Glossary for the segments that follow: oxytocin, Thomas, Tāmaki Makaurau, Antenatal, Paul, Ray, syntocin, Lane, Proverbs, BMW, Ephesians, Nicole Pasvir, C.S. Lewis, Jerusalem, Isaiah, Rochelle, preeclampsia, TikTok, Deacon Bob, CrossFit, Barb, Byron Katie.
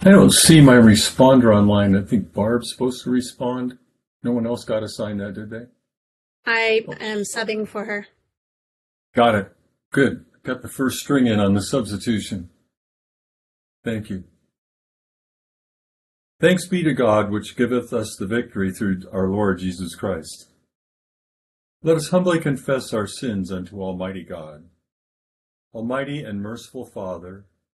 I don't see my responder online. I think Barb's supposed to respond. No one else got assigned that, did they? I am subbing for her. Got it. Good. Got the first string in on the substitution. Thank you. Thanks be to God, which giveth us the victory through our Lord Jesus Christ. Let us humbly confess our sins unto Almighty God. Almighty and merciful Father,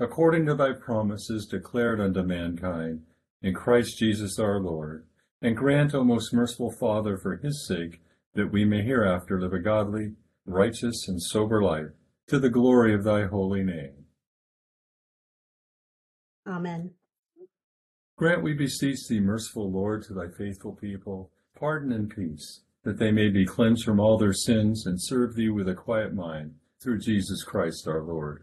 according to thy promises declared unto mankind, in Christ Jesus our Lord. And grant, O most merciful Father, for his sake, that we may hereafter live a godly, righteous, and sober life, to the glory of thy holy name. Amen. Grant, we beseech thee, merciful Lord, to thy faithful people, pardon and peace, that they may be cleansed from all their sins and serve thee with a quiet mind, through Jesus Christ our Lord.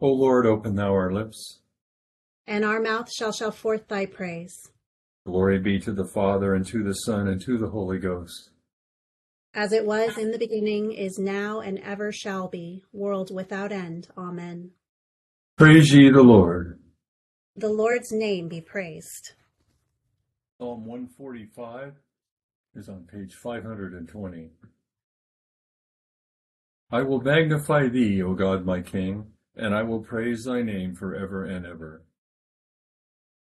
O Lord, open thou our lips, and our mouth shall shout forth thy praise. Glory be to the Father, and to the Son, and to the Holy Ghost. As it was in the beginning, is now, and ever shall be, world without end. Amen. Praise ye the Lord. The Lord's name be praised. Psalm 145 is on page 520. I will magnify thee, O God, my King, and I will praise thy name forever and ever.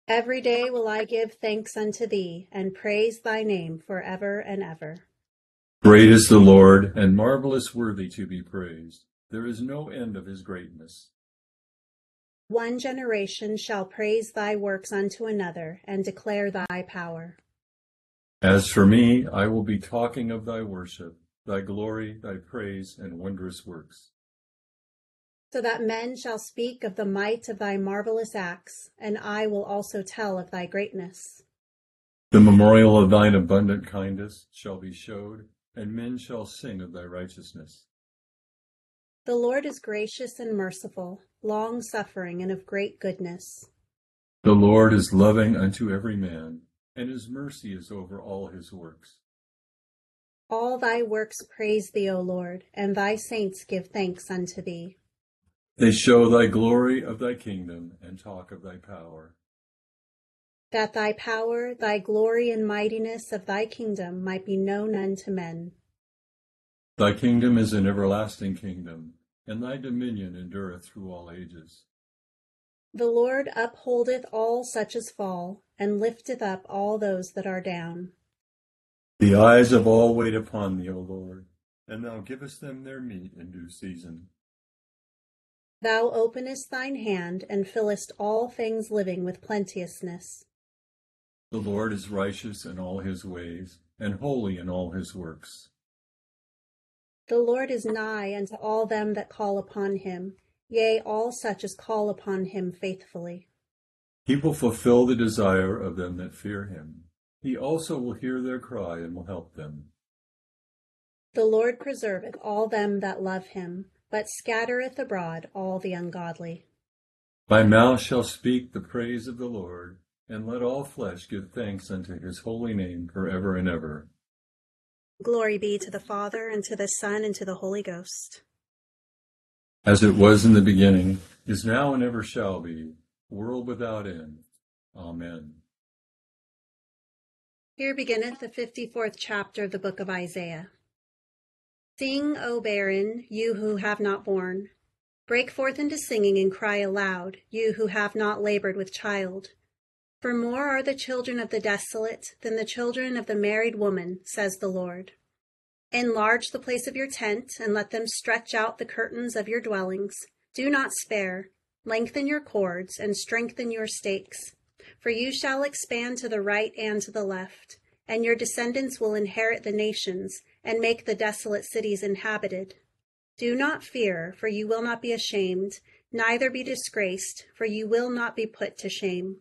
Every day will I give thanks unto thee, and praise thy name forever and ever. Great is the Lord, and marvelous worthy to be praised. There is no end of his greatness. One generation shall praise thy works unto another, and declare thy power. As for me, I will be talking of thy worship, thy glory, thy praise, and wondrous works. So that men shall speak of the might of thy marvelous acts, and I will also tell of thy greatness. The memorial of thine abundant kindness shall be showed, and men shall sing of thy righteousness. The Lord is gracious and merciful, long-suffering and of great goodness. The Lord is loving unto every man, and his mercy is over all his works. All thy works praise thee, O Lord, and thy saints give thanks unto thee. They show thy glory of thy kingdom, and talk of thy power. That thy power, thy glory, and mightiness of thy kingdom might be known unto men. Thy kingdom is an everlasting kingdom, and thy dominion endureth through all ages. The Lord upholdeth all such as fall, and lifteth up all those that are down. The eyes of all wait upon thee, O Lord, and thou givest them their meat in due season. Thou openest thine hand, and fillest all things living with plenteousness. The Lord is righteous in all his ways, and holy in all his works. The Lord is nigh unto all them that call upon him, yea, all such as call upon him faithfully. He will fulfill the desire of them that fear him. He also will hear their cry, and will help them. The Lord preserveth all them that love him, but scattereth abroad all the ungodly. Thy mouth shall speak the praise of the Lord, and let all flesh give thanks unto his holy name forever and ever. Glory be to the Father, and to the Son, and to the Holy Ghost. As it was in the beginning, is now, and ever shall be, world without end. Amen. Here beginneth the 54th chapter of the book of Isaiah. Sing, O barren, you who have not borne. Break forth into singing and cry aloud, you who have not labored with child. For more are the children of the desolate than the children of the married woman, says the Lord. Enlarge the place of your tent, and let them stretch out the curtains of your dwellings. Do not spare. Lengthen your cords, and strengthen your stakes. For you shall expand to the right and to the left, and your descendants will inherit the nations, and make the desolate cities inhabited. Do not fear, for you will not be ashamed, neither be disgraced, for you will not be put to shame.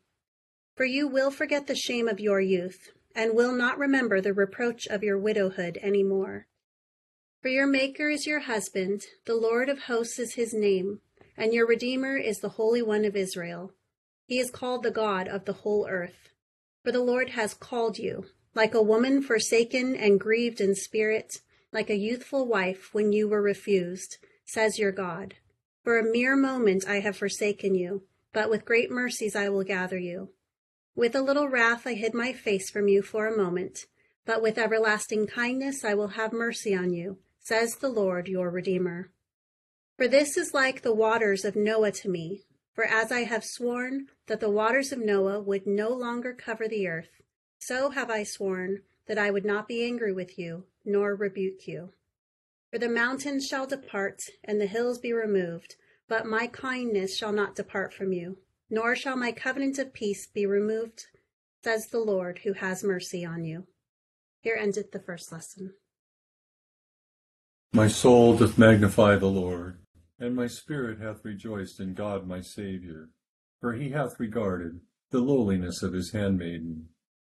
For you will forget the shame of your youth, and will not remember the reproach of your widowhood any more. For your Maker is your husband, the Lord of hosts is his name, and your Redeemer is the Holy One of Israel. He is called the God of the whole earth. For the Lord has called you, like a woman forsaken and grieved in spirit, like a youthful wife when you were refused, says your God. For a mere moment I have forsaken you, but with great mercies I will gather you. With a little wrath I hid my face from you for a moment, but with everlasting kindness I will have mercy on you, says the Lord your Redeemer. For this is like the waters of Noah to me, for as I have sworn that the waters of Noah would no longer cover the earth, so have I sworn that I would not be angry with you, nor rebuke you. For the mountains shall depart, and the hills be removed, but my kindness shall not depart from you. Nor shall my covenant of peace be removed, says the Lord who has mercy on you. Here endeth the first lesson. My soul doth magnify the Lord, and my spirit hath rejoiced in God my Saviour. For he hath regarded the lowliness of his handmaiden.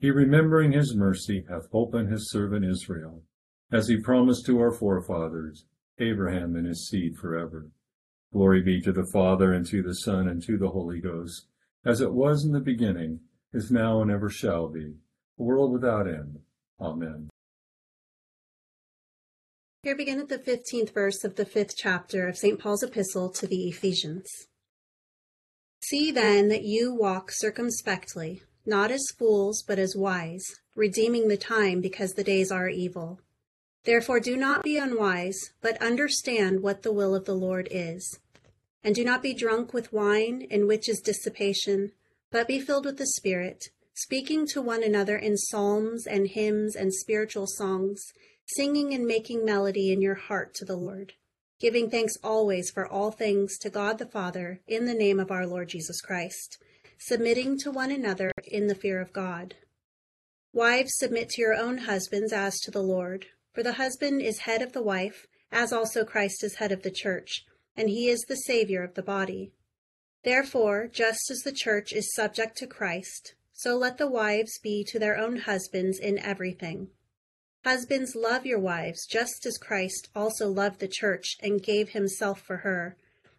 He, remembering his mercy, hath hope in his servant Israel, as he promised to our forefathers, Abraham and his seed forever. Glory be to the Father, and to the Son, and to the Holy Ghost, as it was in the beginning, is now, and ever shall be, a world without end. Amen. Here beginneth the 15th verse of the 5th chapter of St. Paul's epistle to the Ephesians. See then that you walk circumspectly, not as fools, but as wise, redeeming the time, because the days are evil. Therefore do not be unwise, but understand what the will of the Lord is. And do not be drunk with wine, in which is dissipation, but be filled with the Spirit, speaking to one another in psalms and hymns and spiritual songs, singing and making melody in your heart to the Lord, giving thanks always for all things to God the Father, in the name of our Lord Jesus Christ, submitting to one another in the fear of God. Wives, submit to your own husbands as to the Lord. For the husband is head of the wife, as also Christ is head of the church, and he is the Savior of the body. Therefore, just as the church is subject to Christ, so let the wives be to their own husbands in everything. Husbands, love your wives, just as Christ also loved the church and gave himself for her,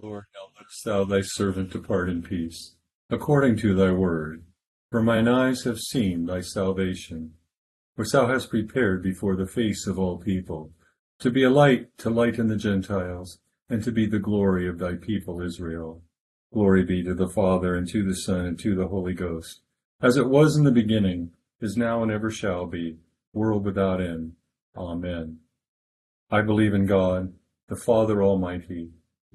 Lord, now lettest thou thy servant depart in peace, according to thy word. For mine eyes have seen thy salvation, which thou hast prepared before the face of all people, to be a light to lighten the Gentiles, and to be the glory of thy people Israel. Glory be to the Father, and to the Son, and to the Holy Ghost, as it was in the beginning, is now and ever shall be, world without end. Amen. I believe in God, the Father Almighty,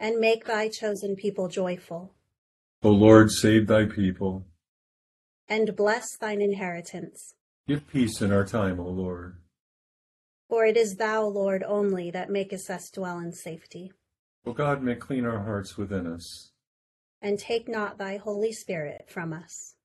And make thy chosen people joyful. O Lord, save thy people. And bless thine inheritance. Give peace in our time, O Lord. For it is thou, Lord, only that makest us dwell in safety. O God, make clean our hearts within us. And take not thy Holy Spirit from us.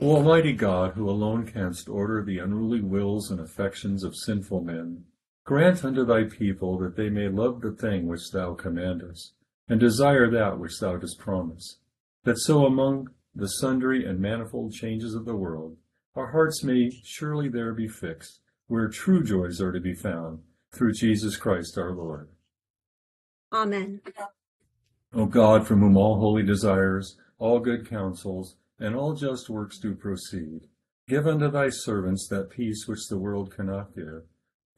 O Almighty God, who alone canst order the unruly wills and affections of sinful men, grant unto thy people that they may love the thing which thou commandest, and desire that which thou dost promise, that so among the sundry and manifold changes of the world, our hearts may surely there be fixed, where true joys are to be found, through Jesus Christ our Lord. Amen. O God, from whom all holy desires, all good counsels, and all just works do proceed, give unto thy servants that peace which the world cannot give,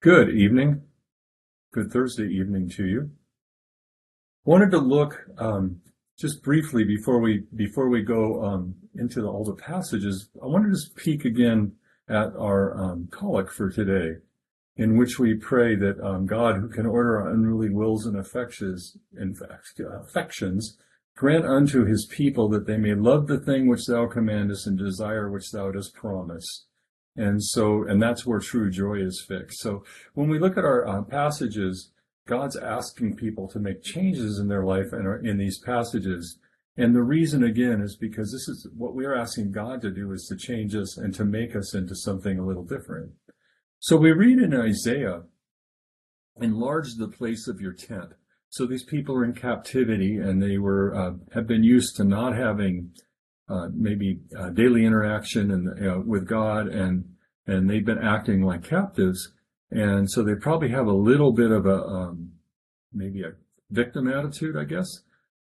Good evening. Good Thursday evening to you. Wanted to look just briefly before we go into all the passages. I wanted to just peek again at our collect for today, in which we pray that God, who can order our unruly wills and affections, grant unto his people that they may love the thing which thou commandest and desire which thou dost promise. And that's where true joy is fixed. So when we look at our passages, God's asking people to make changes in their life and in these passages. And the reason, again, is because this is what we are asking God to do, is to change us and to make us into something a little different. So we read in Isaiah, enlarge the place of your tent. So these people are in captivity, and they were have been used to not having maybe daily interaction and with God, and they've been acting like captives, and so they probably have a little bit of a maybe a victim attitude, I guess.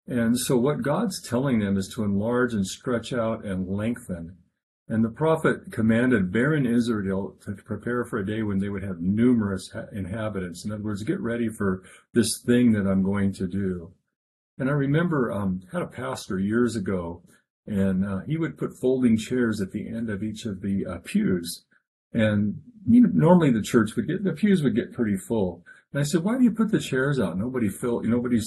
And so what God's telling them is to enlarge and stretch out and lengthen. And the prophet commanded barren Israel to prepare for a day when they would have numerous inhabitants. In other words, get ready for this thing that I'm going to do. And I remember I had a pastor years ago, and he would put folding chairs at the end of each of the pews. And you know, normally the pews would get pretty full. And I said, why do you put the chairs out? Nobody's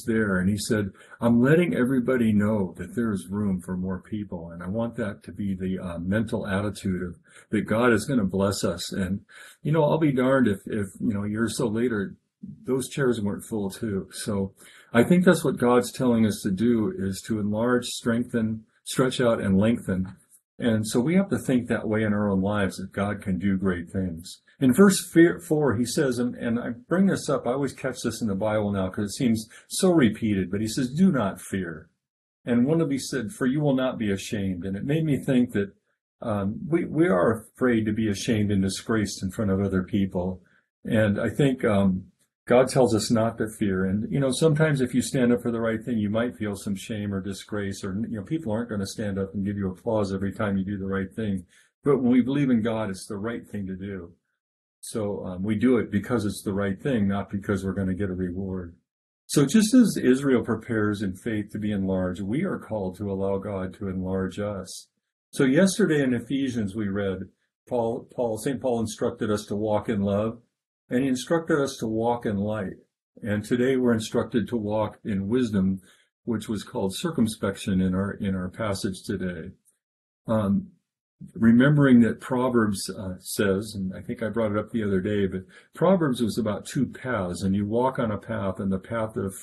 there. And he said, I'm letting everybody know that there's room for more people. And I want that to be the mental attitude of that God is going to bless us. And, you know, I'll be darned if you know, a year or so later, those chairs weren't full too. So I think that's what God's telling us to do, is to enlarge, strengthen, stretch out, and lengthen. And so we have to think that way in our own lives, that God can do great things. In verse 4, he says, and I bring this up, I always catch this in the Bible now because it seems so repeated, but he says, do not fear. And one of these said, for you will not be ashamed. And it made me think that we are afraid to be ashamed and disgraced in front of other people. And I think God tells us not to fear. And, you know, sometimes if you stand up for the right thing, you might feel some shame or disgrace, or, you know, people aren't going to stand up and give you applause every time you do the right thing. But when we believe in God, it's the right thing to do. So we do it because it's the right thing, not because we're going to get a reward. So just as Israel prepares in faith to be enlarged, we are called to allow God to enlarge us. So yesterday in Ephesians, we read, St. Paul instructed us to walk in love, and he instructed us to walk in light. And today we're instructed to walk in wisdom, which was called circumspection in our passage today. Remembering that Proverbs says, and I think I brought it up the other day, but Proverbs was about two paths, and you walk on a path, and the path of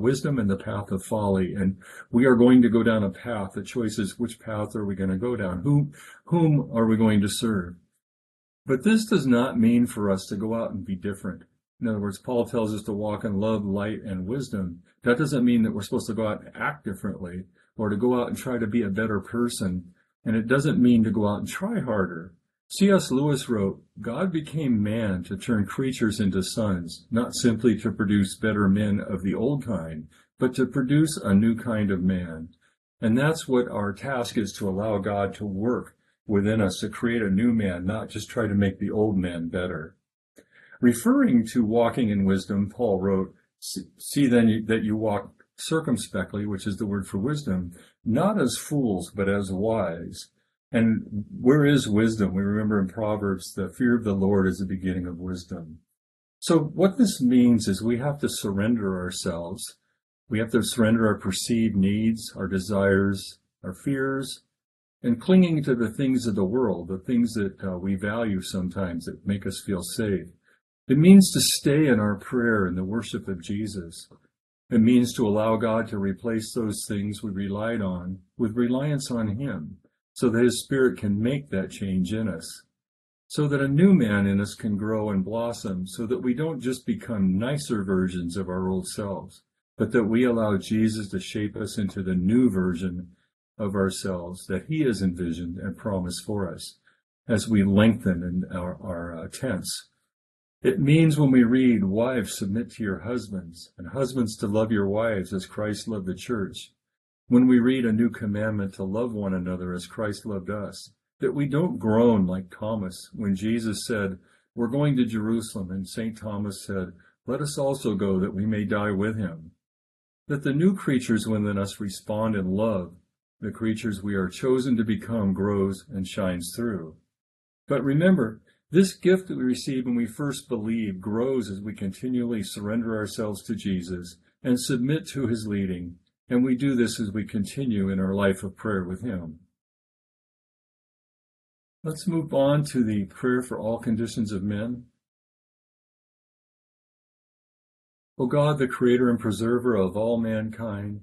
wisdom and the path of folly. And we are going to go down a path. The choice is, which path are we going to go down? Whom are we going to serve? But this does not mean for us to go out and be different. In other words, Paul tells us to walk in love, light, and wisdom. That doesn't mean that we're supposed to go out and act differently, or to go out and try to be a better person. And it doesn't mean to go out and try harder. C.S. Lewis wrote, God became man to turn creatures into sons, not simply to produce better men of the old kind, but to produce a new kind of man. And that's what our task is, to allow God to work within us to create a new man, not just try to make the old man better. Referring to walking in wisdom, Paul wrote, see then that you walk circumspectly, which is the word for wisdom, not as fools, but as wise. And where is wisdom? We remember in Proverbs, the fear of the Lord is the beginning of wisdom. So what this means is we have to surrender ourselves. We have to surrender our perceived needs, our desires, our fears, and clinging to the things of the world, the things that we value sometimes that make us feel safe. It means to stay in our prayer and the worship of Jesus. It means to allow God to replace those things we relied on with reliance on Him, so that His Spirit can make that change in us, so that a new man in us can grow and blossom, so that we don't just become nicer versions of our old selves, but that we allow Jesus to shape us into the new version of ourselves that He has envisioned and promised for us as we lengthen in our tents. It means when we read, wives, submit to your husbands, and husbands to love your wives as Christ loved the church. When we read a new commandment to love one another as Christ loved us, that we don't groan like Thomas when Jesus said, we're going to Jerusalem, and St. Thomas said, let us also go that we may die with him. That the new creatures within us respond in love. The creatures we are chosen to become grows and shines through. But remember, this gift that we receive when we first believe grows as we continually surrender ourselves to Jesus and submit to His leading, and we do this as we continue in our life of prayer with Him. Let's move on to the prayer for all conditions of men. O God, the Creator and Preserver of all mankind,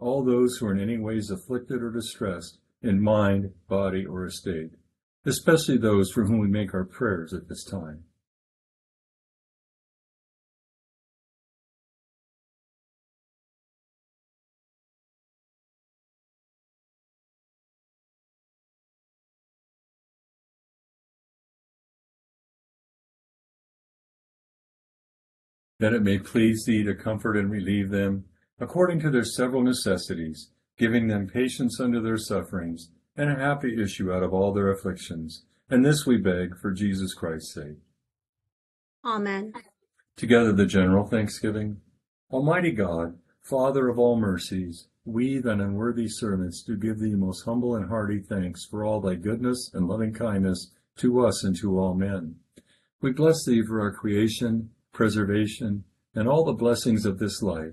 all those who are in any ways afflicted or distressed in mind, body, or estate, especially those for whom we make our prayers at this time. That it may please Thee to comfort and relieve them according to their several necessities, giving them patience under their sufferings, and a happy issue out of all their afflictions. And this we beg for Jesus Christ's sake. Amen. Together the general thanksgiving. Almighty God, Father of all mercies, we, thine unworthy servants, do give Thee most humble and hearty thanks for all Thy goodness and loving kindness to us and to all men. We bless Thee for our creation, preservation, and all the blessings of this life,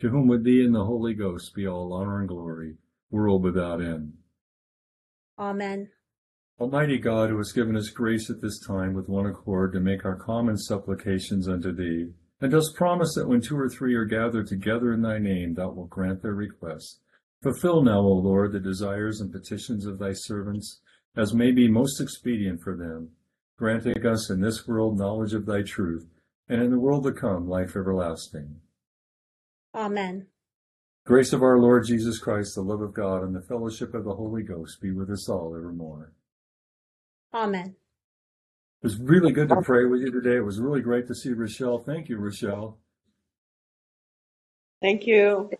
to whom with thee and the Holy Ghost be all honor and glory, world without end. Amen. Almighty God, who has given us grace at this time with one accord to make our common supplications unto thee, and dost promise that when two or three are gathered together in thy name, thou wilt grant their requests. Fulfill now, O Lord, the desires and petitions of thy servants, as may be most expedient for them, granting us in this world knowledge of thy truth, and in the world to come life everlasting. Amen. Grace of our Lord Jesus Christ, the love of God, and the fellowship of the Holy Ghost be with us all evermore. Amen. It was really good to pray with you today. It was really great to see Rochelle. Thank you, Rochelle. Thank you.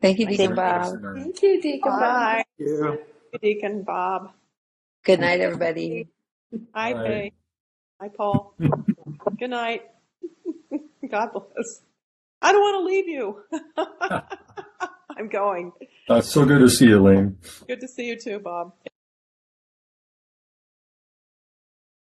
Thank you, Deacon Bob. Thank you, Deacon Bob. Thank you, Deacon Bob. Good night, everybody. Hi, Ray. Hi, Paul. Good night. God bless. I don't want to leave you. I'm going. So good to see you, Lane. Good to see you too, Bob.